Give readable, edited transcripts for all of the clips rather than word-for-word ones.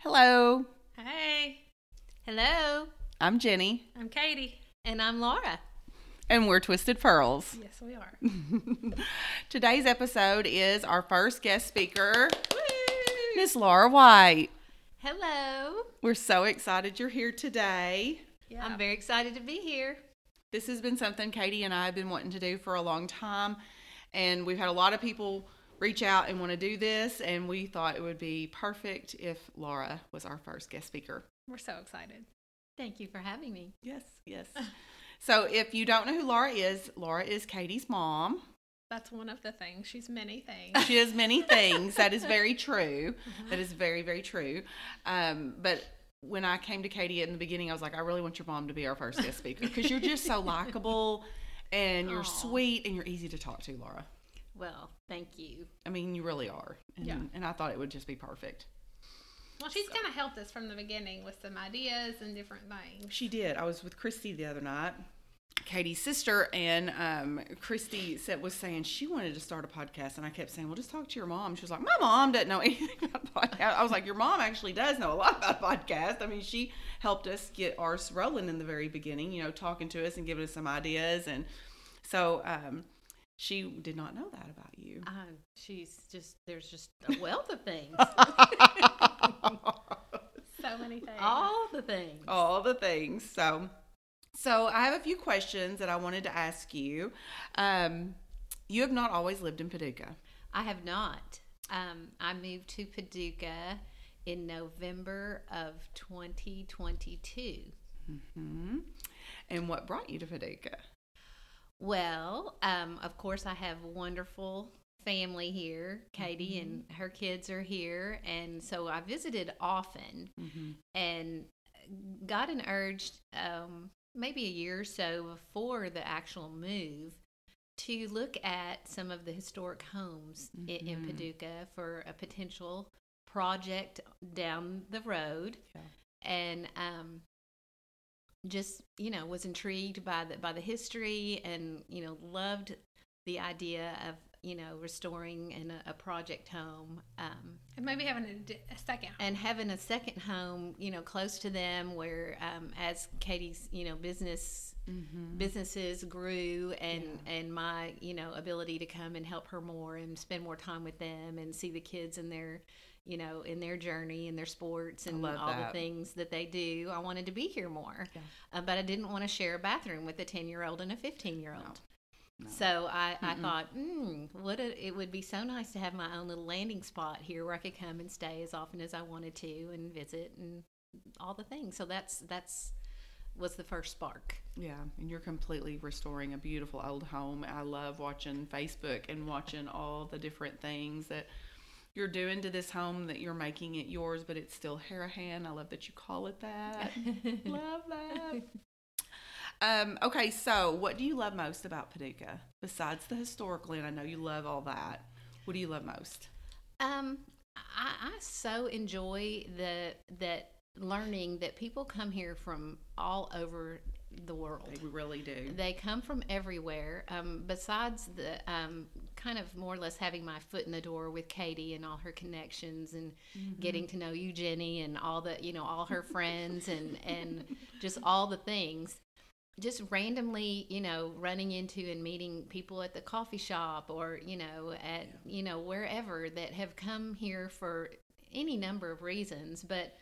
Hello. Hey. Hello. I'm Jenny. I'm Katie. And I'm Laura. And we're Twisted Pearls. Yes, we are. Today's episode is our first guest speaker, Miss Laura White. Hello. We're so excited you're here today. Yeah. I'm very excited to be here. This has been something Katie and I have been wanting to do for a long time, and we've had a lot of people reach out and want to do this, and we thought it would be perfect if Laura was our first guest speaker. We're so excited. Thank you for having me. Yes, yes. So if you don't know who Laura is Katie's mom. That's one of the things. She's many things. She is many things. That is very true. Uh-huh. That is very, very true. But when I came to Katie in the beginning, I was like, I really want your mom to be our first guest speaker because you're just so likable and you're sweet and you're easy to talk to, Laura. Well, thank you. I mean, you really are. And, yeah. And I thought it would just be perfect. Well, she's kind of helped us from the beginning with some ideas and different things. She did. I was with Christy the other night, Katie's sister, and Christy was saying she wanted to start a podcast, and I kept saying, well, just talk to your mom. She was like, my mom doesn't know anything about podcasts. I was like, your mom actually does know a lot about podcasts. I mean, she helped us get ours rolling in the very beginning, you know, talking to us and giving us some ideas. And so she did not know that about you. There's just a wealth of things. So many things. All the things. So I have a few questions that I wanted to ask you. You have not always lived in Paducah. I have not. I moved to Paducah in November of 2022. Mm-hmm. And what brought you to Paducah? Well, of course, I have wonderful family here. Katie mm-hmm. and her kids are here, and so I visited often mm-hmm. and got an urge maybe a year or so before the actual move to look at some of the historic homes mm-hmm. in Paducah for a potential project down the road. Yeah. And just, you know, was intrigued by the history and, you know, loved the idea of, you know, restoring in a project home. And maybe having a second home. And having a second home, you know, close to them where as Katie's, you know, businesses grew and my, you know, ability to come and help her more and spend more time with them and see the kids in their, you know, in their journey and their sports and all the things that they do. I wanted to be here more. Yeah. But I didn't want to share a bathroom with a 10-year-old and a 15-year-old. No. So I thought, it would be so nice to have my own little landing spot here where I could come and stay as often as I wanted to and visit and all the things. So that was the first spark. Yeah, and you're completely restoring a beautiful old home. I love watching Facebook and watching all the different things that you're doing to this home, that you're making it yours, but it's still Harahan. I love that you call it that. Love that. Okay, so what do you love most about Paducah? Besides the historical, and I know you love all that, what do you love most? I so enjoy that learning that people come here from all over the world. They really do. They come from everywhere. Besides the kind of more or less having my foot in the door with Katie and all her connections and mm-hmm. getting to know you, Jenny, and all the, you know, all her friends and just all the things. Just randomly, you know, running into and meeting people at the coffee shop or, you know, at, you know, wherever that have come here for any number of reasons, but,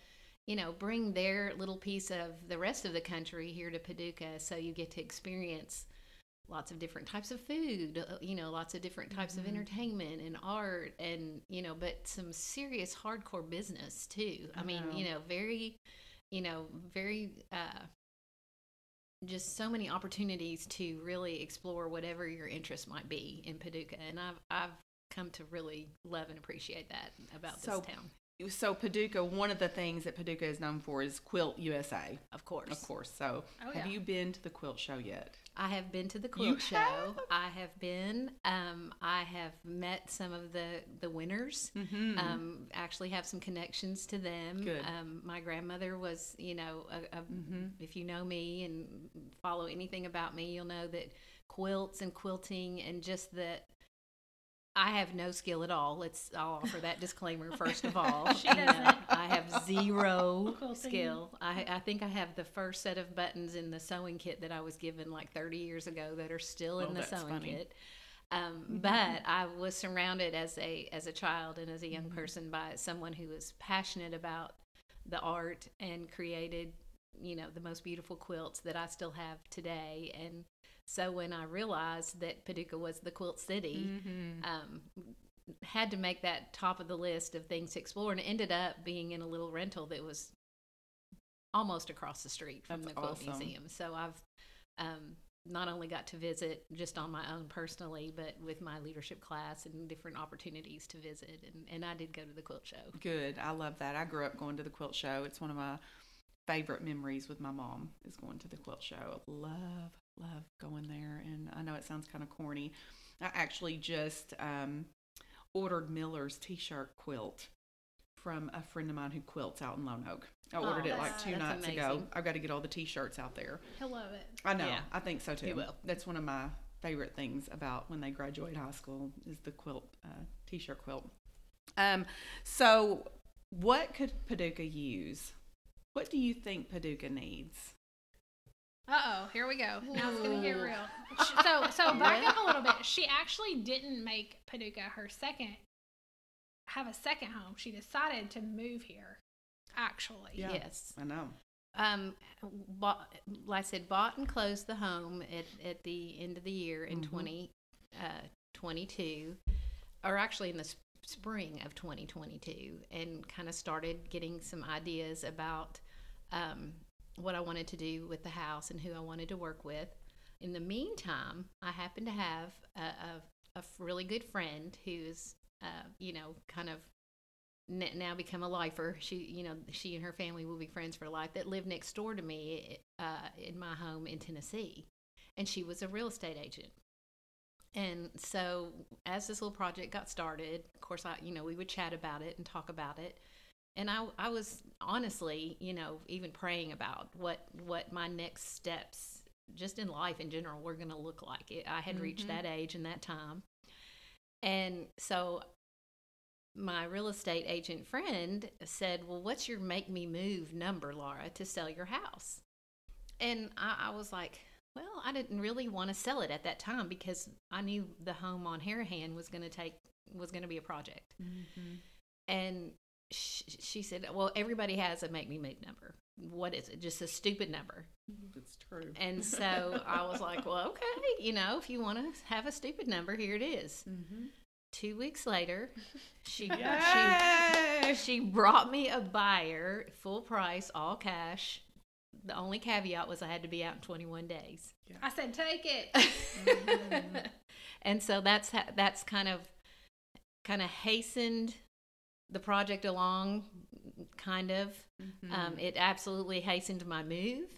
you know, bring their little piece of the rest of the country here to Paducah, so you get to experience lots of different types of food, you know, lots of different types mm-hmm. of entertainment and art and, you know, but some serious hardcore business too. I mean, you know, very, just so many opportunities to really explore whatever your interest might be in Paducah. And I've come to really love and appreciate that about this town. So Paducah, one of the things that Paducah is known for is Quilt USA. Of course. So have you been to the Quilt Show yet? I have been to the Quilt Show. I have been. I have met some of the winners. Mm-hmm. Actually have some connections to them. Good. My grandmother was, if you know me and follow anything about me, you'll know that quilts and quilting and just that. I have no skill at all. I'll offer that disclaimer first of all. She doesn't. I have zero skill. I think I have the first set of buttons in the sewing kit that I was given like 30 years ago that are still in the sewing kit. But I was surrounded as a child and as a young person by someone who was passionate about the art and created, the most beautiful quilts that I still have today. And so when I realized that Paducah was the quilt city, had to make that top of the list of things to explore, and ended up being in a little rental that was almost across the street from the quilt museum. So I've not only got to visit just on my own personally, but with my leadership class and different opportunities to visit. And I did go to the Quilt Show. Good. I love that. I grew up going to the Quilt Show. It's one of my favorite memories with my mom is going to the Quilt Show. Love going there, and I know it sounds kind of corny. I actually just ordered Miller's t-shirt quilt from a friend of mine who quilts out in Lone Oak. I ordered it like 2 nights ago. I've got to get all the t-shirts out there. He'll love it. I know. Yeah. I think so too. He will. That's one of my favorite things about when they graduate high school is the quilt, t-shirt quilt. So what could Paducah use? What do you think Paducah needs? Uh-oh, here we go. Now it's going to get real. So back up a little bit. She actually didn't make Paducah have a second home. She decided to move here, actually. Yeah, yes. I know. Bought and closed the home at the end of the year in 2022, or actually in the spring of 2022, and kind of started getting some ideas about what I wanted to do with the house and who I wanted to work with. In the meantime, I happened to have a really good friend who's, kind of now become a lifer. She and her family will be friends for life, that lived next door to me in my home in Tennessee. And she was a real estate agent. And so as this little project got started, of course, we would chat about it and talk about it. And I was honestly, even praying about what my next steps just in life in general were going to look like. I had reached that age and that time. And so my real estate agent friend said, well, what's your make me move number, Laura, to sell your house? And I was like, well, I didn't really want to sell it at that time because I knew the home on Harahan was going to be a project. Mm-hmm. And she said, well, everybody has a make me move number. What is it? Just a stupid number. It's true. And so I was like, well, okay, if you want to have a stupid number, here it is. Mm-hmm. 2 weeks later, she brought me a buyer, full price, all cash. The only caveat was I had to be out in 21 days. Yeah. I said, take it. Mm-hmm. And so that's kind of hastened the project along, kind of. Mm-hmm. It absolutely hastened my move,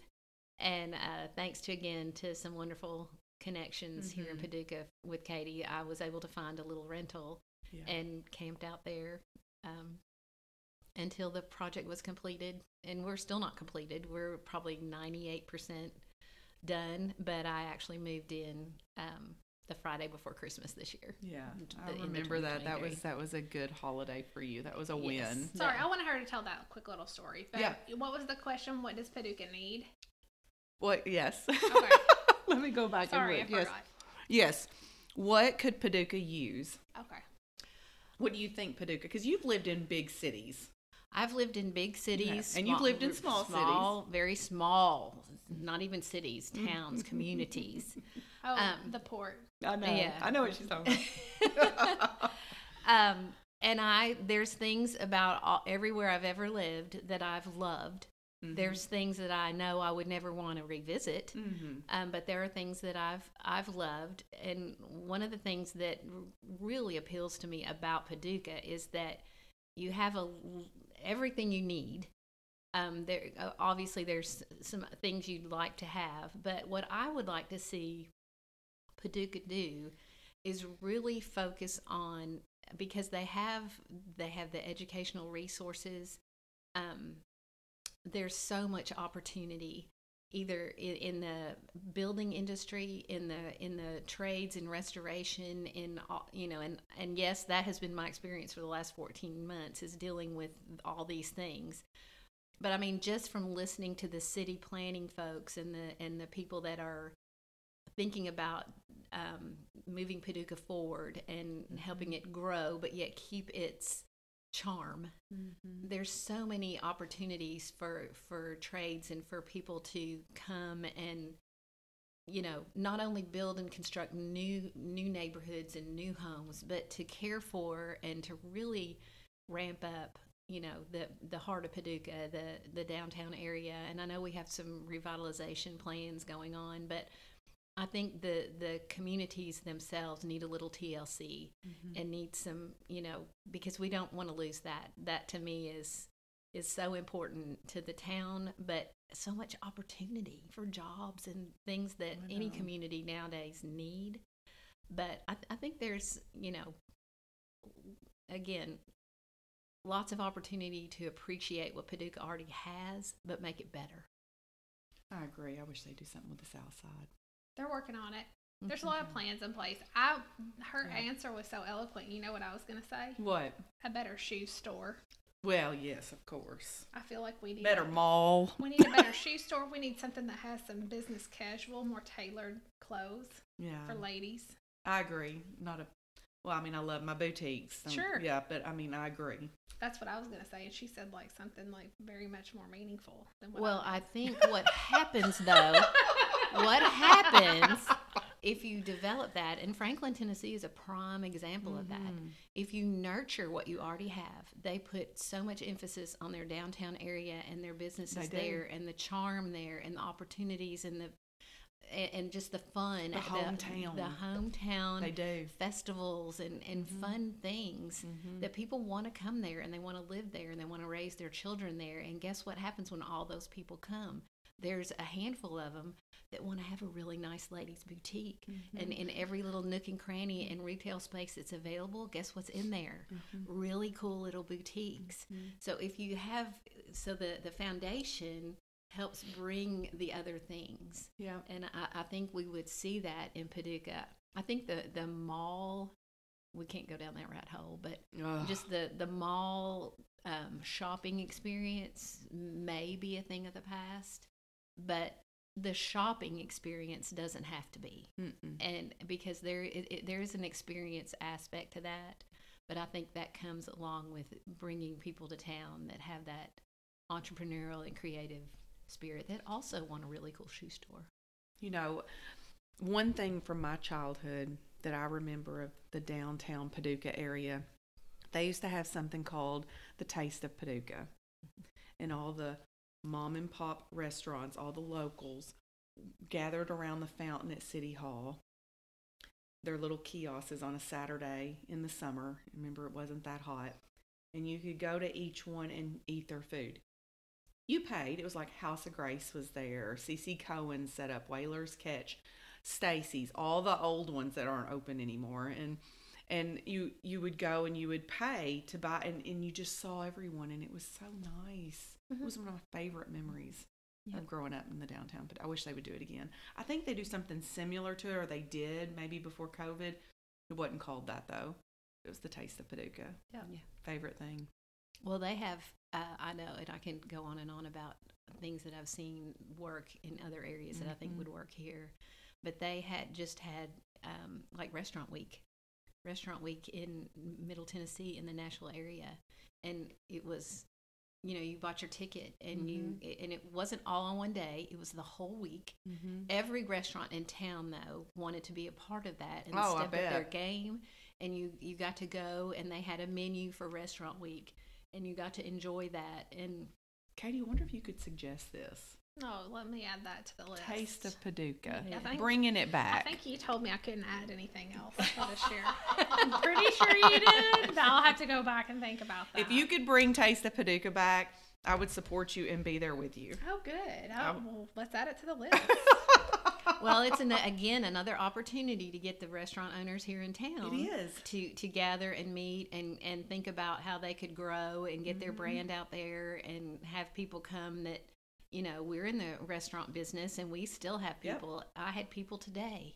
and thanks to some wonderful connections here in Paducah with Katie, I was able to find a little rental and camped out there until the project was completed. And we're still not completed. We're probably 98% done, but I actually moved in the Friday before Christmas this year. Yeah, I remember that. That was a good holiday for you. That was a win. Sorry, I wanted her to tell that quick little story. But what was the question? What does Paducah need? What? Yes. Okay. Let me go back and look. I forgot. Yes. What could Paducah use? Okay. What do you think, Paducah? Because you've lived in big cities. I've lived in big cities. Yes. And you've lived in small cities. Very small, not even cities, towns, communities. The port. I know. Yeah. I know what she's talking about. And there's things about everywhere I've ever lived that I've loved. Mm-hmm. There's things that I know I would never want to revisit, mm-hmm. But there are things that I've loved. And one of the things that really appeals to me about Paducah is that you have everything you need. There obviously there's some things you'd like to have, but what I would like to see Paducah do is really focus on, because they have the educational resources. There's so much opportunity, either in the building industry, in the trades and restoration, and yes, that has been my experience for the last 14 months is dealing with all these things. But I mean, just from listening to the city planning folks and the people that are thinking about moving Paducah forward and helping it grow, but yet keep its charm. Mm-hmm. There's so many opportunities for trades and for people to come and, you know, not only build and construct new neighborhoods and new homes, but to care for and to really ramp up, you know, the heart of Paducah, the downtown area. And I know we have some revitalization plans going on, but I think the communities themselves need a little TLC, mm-hmm. and need some, you know, because we don't want to lose that. That to me is so important to the town, but so much opportunity for jobs and things that any community nowadays need. But I think there's, you know, again, lots of opportunity to appreciate what Paducah already has, but make it better. I agree. I wish they'd do something with the South Side. They're working on it. There's a lot of plans in place. Her answer was so eloquent. You know what I was going to say? What? A better shoe store. Well, yes, of course. I feel like we need better mall. We need a better shoe store. We need something that has some business casual, more tailored clothes. Yeah. For ladies. I agree. Well, I mean, I love my boutiques. Sure. Yeah, but I mean, I agree. That's what I was going to say. And she said like something like very much more meaningful than what I think what happens though... What happens if you develop that? And Franklin, Tennessee is a prime example mm-hmm. of that. If you nurture what you already have, they put so much emphasis on their downtown area and their businesses there and the charm there and the opportunities and just the fun. The hometown they do. Festivals and mm-hmm. fun things mm-hmm. that people want to come there and they want to live there and they want to raise their children there. And guess what happens when all those people come? There's a handful of them that want to have a really nice ladies' boutique. Mm-hmm. And in every little nook and cranny and retail space that's available, guess what's in there? Mm-hmm. Really cool little boutiques. Mm-hmm. So if you have, the foundation helps bring the other things. Yeah. And I think we would see that in Paducah. I think the mall, we can't go down that rat hole, but just the mall shopping experience may be a thing of the past, but the shopping experience doesn't have to be. Mm-mm. And because there is an experience aspect to that, but I think that comes along with bringing people to town that have that entrepreneurial and creative spirit that also want a really cool shoe store. You know, one thing from my childhood that I remember of the downtown Paducah area, they used to have something called the Taste of Paducah, and all the mom and pop restaurants, all the locals gathered around the fountain at City Hall. Their little kiosks on a Saturday in the summer. Remember, it wasn't that hot. And you could go to each one and eat their food. You paid. It was like House of Grace was there. C.C. Cohen set up Whaler's Catch, Stacy's, all the old ones that aren't open anymore. And you would go and you would pay to buy, and you just saw everyone, and it was so nice. Mm-hmm. It was one of my favorite memories of growing up in the downtown, but I wish they would do it again. I think they do something similar to it, or they did maybe before COVID. It wasn't called that, though. It was the Taste of Paducah. Yeah. Favorite thing. Well, they have, I know, and I can go on and on about things that I've seen work in other areas mm-hmm. that I think would work here, but they had just had like Restaurant Week in Middle Tennessee in the Nashville area, and it was, you know, you bought your ticket and mm-hmm. and it wasn't all on one day. It was the whole week. Mm-hmm. Every restaurant in town though wanted to be a part of that and step up their game. And you got to go, and they had a menu for Restaurant Week, and you got to enjoy that. And Katie, I wonder if you could suggest this. No, let me add that to the list. Taste of Paducah. Yeah, bringing it back. I think you told me I couldn't add anything else for this year. I'm pretty sure you did, but I'll have to go back and think about that. If you could bring Taste of Paducah back, I would support you and be there with you. Oh, good. Well, let's add it to the list. Well, it's another opportunity to get the restaurant owners here in town. It is. To gather and meet and think about how they could grow and get their brand out there and have people come that, you know, we're in the restaurant business and we still have people. Yep. I had people today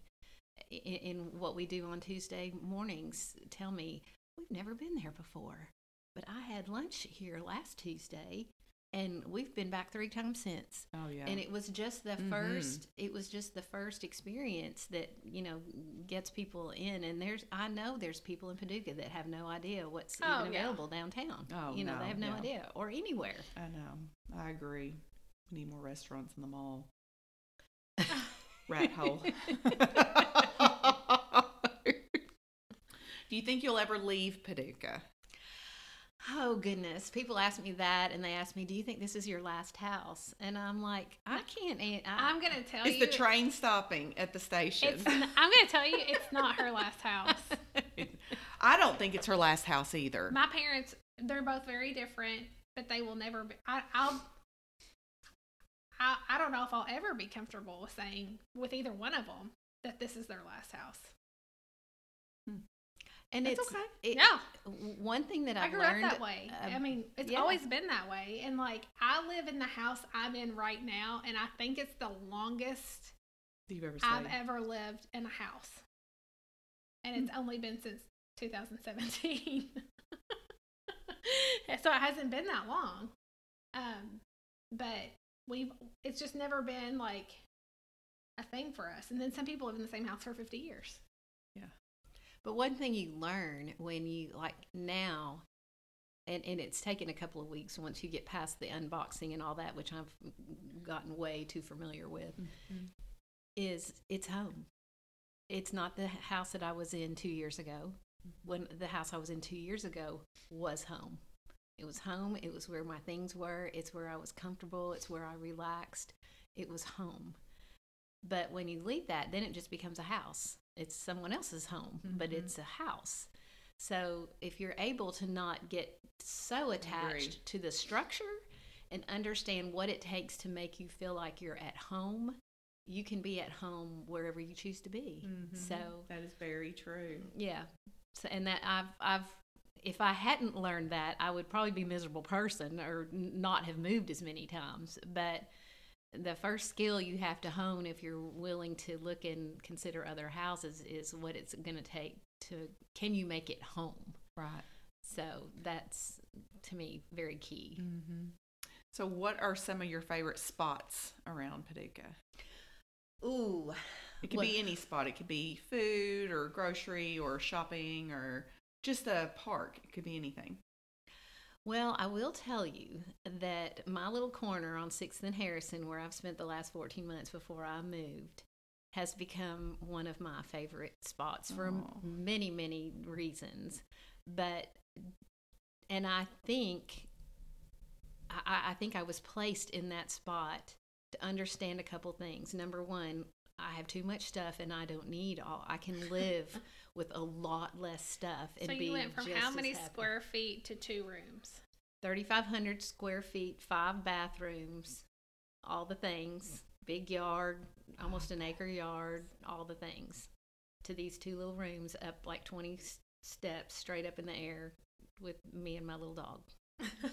in what we do on Tuesday mornings tell me, we've never been there before, but I had lunch here last Tuesday. And we've been back 3 times since. Oh, yeah. And it was just the first, experience that, you know, gets people in. And I know there's people in Paducah that have no idea what's even available downtown. Oh, you know, they have no idea. Or anywhere. I know. I agree. We need more restaurants in the mall. Rat hole. Do you think you'll ever leave Paducah? Oh, goodness. People ask me that, and they ask me, do you think this is your last house? And I'm like, I can't. I'm going to tell you. It's the train stopping at the station. I'm going to tell you, it's not her last house. I don't think it's her last house either. My parents, they're both very different, but they will never be. I don't know if I'll ever be comfortable with saying with either one of them that this is their last house. And it's okay. One thing that I've learned. I grew up that way. I mean, it's always been that way. And, like, I live in the house I'm in right now, and I think it's the longest I've ever lived in a house. And it's only been since 2017. So it hasn't been that long. But it's just never been, like, a thing for us. And then some people live in the same house for 50 years. Yeah. But one thing you learn when you, like now, and it's taken a couple of weeks once you get past the unboxing and all that, which I've gotten way too familiar with, is it's home. It's not the house that I was in 2 years ago. When the house I was in 2 years ago was home. It was home. It was where my things were. It's where I was comfortable. It's where I relaxed. It was home. But when you leave that, then it just becomes a house. It's someone else's home, but it's a house. So if you're able to not get so attached to the structure and understand what it takes to make you feel like you're at home, you can be at home wherever you choose to be. So that is very true. Yeah. So, and that I've if I hadn't learned that, I would probably be a miserable person or not have moved as many times. But the first skill you have to hone if you're willing to look and consider other houses is what it's going to take to, can you make it home? Right. So that's, to me, very key. So what are some of your favorite spots around Paducah? Ooh. It could be any spot. It could be food or grocery or shopping or just a park. It could be anything. Well, I will tell you that my little corner on 6th and Harrison, where I've spent the last 14 months before I moved, has become one of my favorite spots for many, many reasons. And I think I was placed in that spot to understand a couple things. Number one, I have too much stuff and I don't need all. I can live with a lot less stuff. And so you went from how many square feet to 2 rooms? 3,500 square feet, 5 bathrooms, all the things, big yard, almost an acre yard, all the things, to these 2 little rooms up like 20 steps straight up in the air with me and my little dog.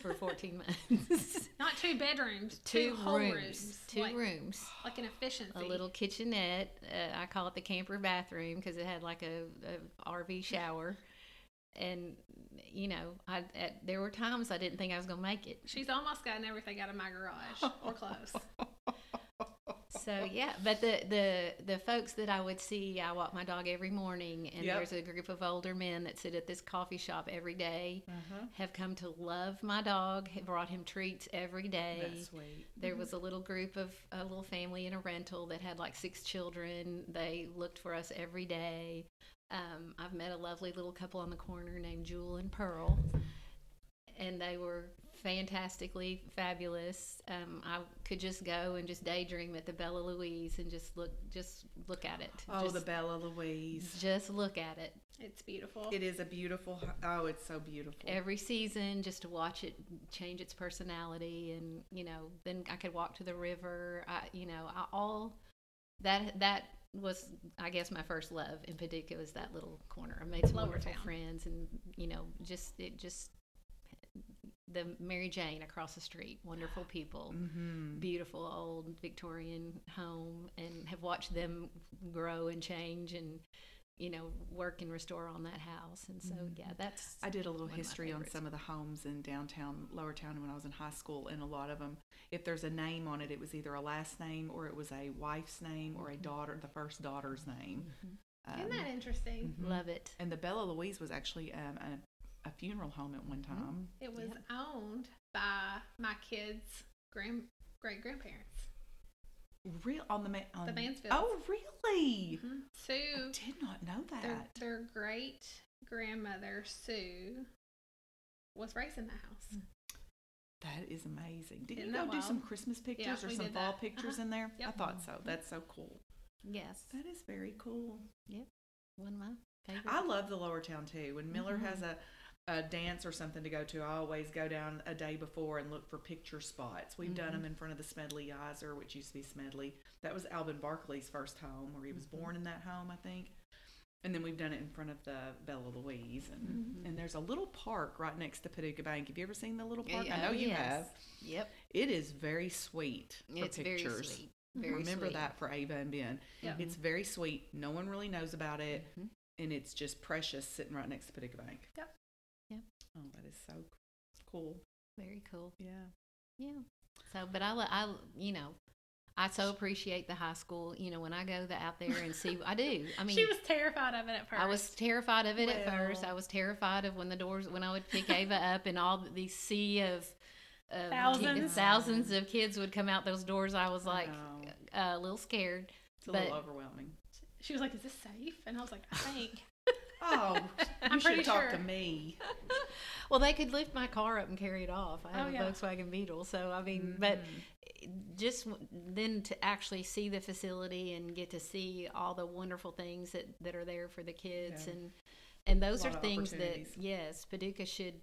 For 14 months. Not 2 bedrooms, 2 whole rooms. 2 rooms. Like an efficiency. A little kitchenette. I call it the camper bathroom because it had like a RV shower. And, you know, there were times I didn't think I was going to make it. She's almost gotten everything out of my garage. We're close. So, yeah. But the folks that I would see, I walk my dog every morning, and there's a group of older men that sit at this coffee shop every day, have come to love my dog, have brought him treats every day. That's sweet. There was a little group of a little family in a rental that had like 6 children. They looked for us every day. I've met a lovely little couple on the corner named Jewel and Pearl, and they were fantastically fabulous. I could just go and just daydream at the Bella Louise and just look at it. Oh, just, the Bella Louise. Just look at it. It's beautiful. It is a beautiful. Oh, it's so beautiful. Every season, just to watch it change its personality, and then I could walk to the river. That was, I guess, my first love in Paducah was that little corner. I made some wonderful friends, and the Mary Jane across the street, wonderful people, mm-hmm. beautiful old Victorian home, and have watched them grow and change and work and restore on that house. And so that's I did a little history on some of the homes in downtown Lowertown when I was in high school, and a lot of them, if there's a name on it, it was either a last name or it was a wife's name or a daughter, the first daughter's name. Mm-hmm. Isn't that interesting? Mm-hmm. Love it. And the Bella Louise was actually a funeral home at one time. Mm-hmm. It was owned by my kids' great-grandparents. Real on the Mansfields. Oh, really? Mm-hmm. Sue. I did not know that. Their great grandmother Sue was raised in the house. That is amazing. Did Isn't you go do some Christmas pictures or some fall pictures in there? Yep. I thought so. That's so cool. Yes, that is very cool. Yep, one of my favorites. I love the Lower Town too. When Miller has a dance or something to go to, I always go down a day before and look for picture spots. We've done them in front of the Smedley Iser, which used to be Smedley. That was Alvin Barkley's first home, where he was born in that home, I think. And then we've done it in front of the Bella Louise. And, and there's a little park right next to Paducah Bank. Have you ever seen the little park? Yeah, I know you have. Yep. It is very sweet for pictures. Very sweet. Remember that for Ava and Ben. Yep. It's very sweet. No one really knows about it. Mm-hmm. And it's just precious sitting right next to Paducah Bank. Yep. Yep. Oh, that is so cool. Very cool. Yeah. Yeah. So, but I so appreciate the high school. When I go out there and see, I do. I mean, she was terrified of it at first. I was terrified of it at first. I was terrified of when I would pick Ava up and all the sea of thousands of kids would come out those doors. I was a little scared. It's a little overwhelming. She was like, "Is this safe?" And I was like, "I think." Oh, you should talk to me. Well, they could lift my car up and carry it off. I have a Volkswagen Beetle, so I mean, but just then to actually see the facility and get to see all the wonderful things that are there for the kids, and those are things that Paducah should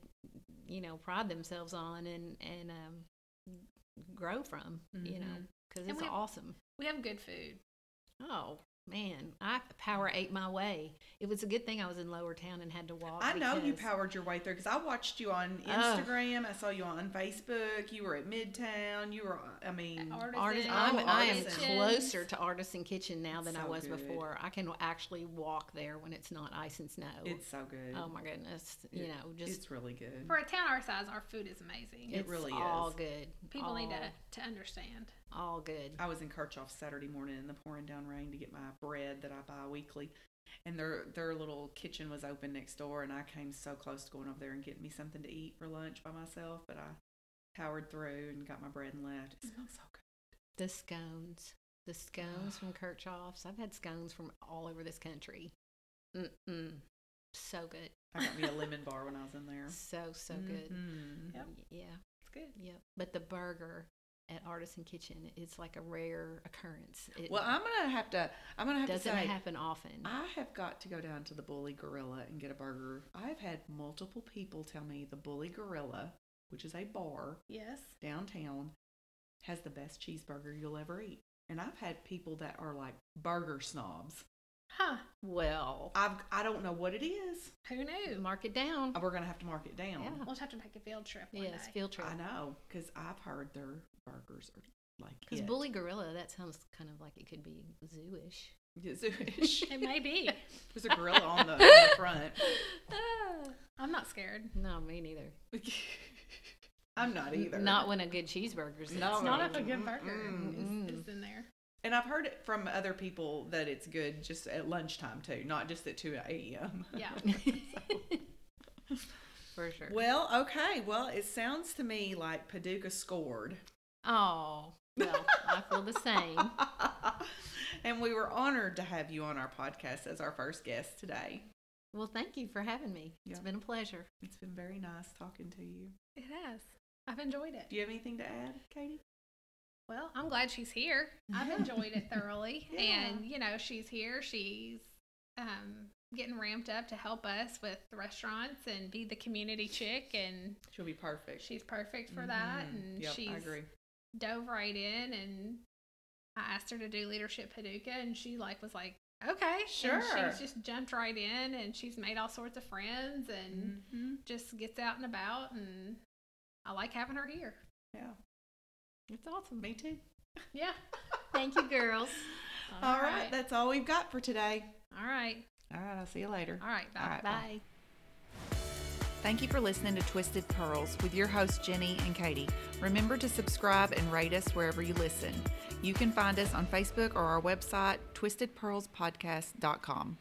pride themselves on and grow from, because it's awesome. We have good food. Oh. Man, I power ate my way. It was a good thing I was in Lowertown and had to walk. I know you powered your way through, because I watched you on Instagram. I saw you on Facebook. You were at Midtown. You were, Artisan. I am closer to Artisan Kitchen now than I was before. I can actually walk there when it's not ice and snow. It's so good. Oh my goodness. It's really good. For a town our size, our food is amazing. It really is. All good. People need to understand. All good. I was in Kirchhoff's Saturday morning in the pouring down rain to get my bread that I buy weekly, and their little kitchen was open next door, and I came so close to going over there and getting me something to eat for lunch by myself, but I powered through and got my bread and left. It smells so good. The scones from Kirchhoff's. I've had scones from all over this country. So good. I got me a lemon bar when I was in there. So good. Yep. Yeah, it's good. Yep. But the burger at Artisan Kitchen, it's like a rare occurrence. I'm gonna have to say, doesn't happen often. I have got to go down to the Bully Gorilla and get a burger. I've had multiple people tell me the Bully Gorilla, which is a bar, downtown, has the best cheeseburger you'll ever eat. And I've had people that are like burger snobs. Huh. Well, I don't know what it is. Who knew? Mark it down. We're gonna have to mark it down. Yeah. We'll just have to make a field trip. Yes, field trip. I know, because I've heard their burgers are like. Because Bully Gorilla, that sounds kind of like it could be zooish. Yeah, zooish. It may be. There's a gorilla on the front. I'm not scared. No, me neither. I'm not either. Not when a good cheeseburger's in there. Not if a good burger is in there. And I've heard it from other people that it's good just at lunchtime, too, not just at 2 a.m. Yeah. For sure. Well, okay. Well, it sounds to me like Paducah scored. Oh, well, I feel the same. And we were honored to have you on our podcast as our first guest today. Well, thank you for having me. It's been a pleasure. It's been very nice talking to you. It has. I've enjoyed it. Do you have anything to add, Katie? Well, I'm glad she's here. I've enjoyed it thoroughly. Yeah. And, you know, she's here. She's getting ramped up to help us with the restaurants and be the community chick. And she'll be perfect. She's perfect for that. And yep, she's I agree. Dove right in. And I asked her to do Leadership Paducah, and she was like, okay, sure. And she's just jumped right in, and she's made all sorts of friends, and just gets out and about, and I like having her here. Yeah. It's awesome. Me too. Yeah. Thank you, girls. All right. That's all we've got for today. All right. All right. I'll see you later. All right. Bye. All right, bye. Thank you for listening to Twisted Pearls with your hosts, Jenny and Katie. Remember to subscribe and rate us wherever you listen. You can find us on Facebook or our website, twistedpearlspodcast.com.